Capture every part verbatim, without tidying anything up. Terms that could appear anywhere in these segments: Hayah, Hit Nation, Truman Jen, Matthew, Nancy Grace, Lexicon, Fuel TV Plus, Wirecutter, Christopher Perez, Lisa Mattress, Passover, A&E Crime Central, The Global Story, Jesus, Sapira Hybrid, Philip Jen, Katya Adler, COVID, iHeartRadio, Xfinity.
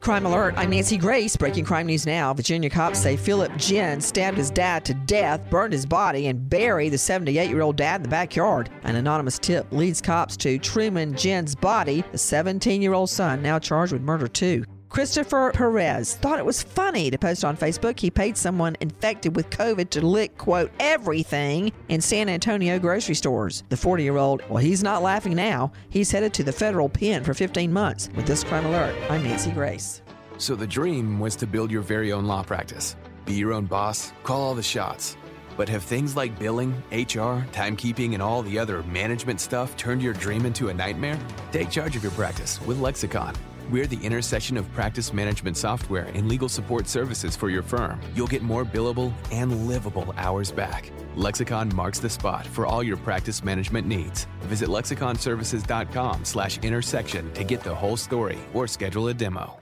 Crime Alert, I'm Nancy Grace. Breaking crime news now. Virginia cops say Philip Jen stabbed his dad to death, burned his body, and buried the seventy-eight-year-old dad in the backyard. An anonymous tip leads cops to Truman Jen's body, the seventeen-year-old son now charged with murder too. Christopher Perez thought it was funny to post on Facebook he paid someone infected with COVID to lick, quote, everything in San Antonio grocery stores. The forty-year-old, well, he's not laughing now. He's headed to the federal pen for fifteen months. With this Crime Alert, I'm Nancy Grace. So the dream was to build your very own law practice, be your own boss, call all the shots. But have things like billing, H R, timekeeping, and all the other management stuff turned your dream into a nightmare? Take charge of your practice with Lexicon. We're the intersection of practice management software and legal support services for your firm. You'll get more billable and livable hours back. Lexicon marks the spot for all your practice management needs. Visit lexiconservices.com slash intersection to get the whole story or schedule a demo.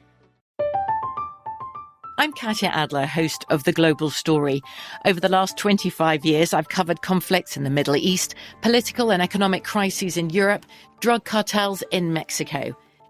I'm Katya Adler, host of The Global Story. Over the last twenty-five years, I've covered conflicts in the Middle East, political and economic crises in Europe, drug cartels in Mexico.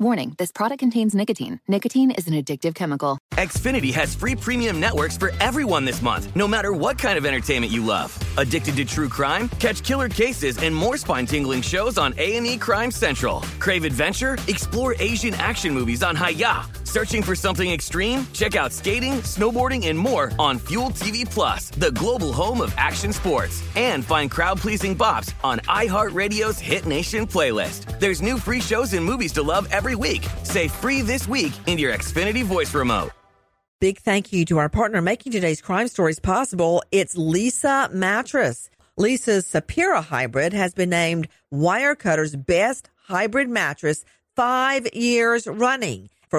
Warning, this product contains nicotine. Nicotine is an addictive chemical. Xfinity has free premium networks for everyone this month, no matter what kind of entertainment you love. Addicted to true crime? Catch killer cases and more spine-tingling shows on A and E Crime Central. Crave adventure? Explore Asian action movies on Hayah. Searching for something extreme? Check out skating, snowboarding, and more on Fuel T V Plus, the global home of action sports. And find crowd-pleasing bops on iHeartRadio's Hit Nation playlist. There's new free shows and movies to love every week. Say free this week in your Xfinity voice remote. Big thank you to our partner making today's crime stories possible. It's Lisa Mattress. Lisa's Sapira Hybrid has been named Wirecutter's best hybrid mattress five years running. For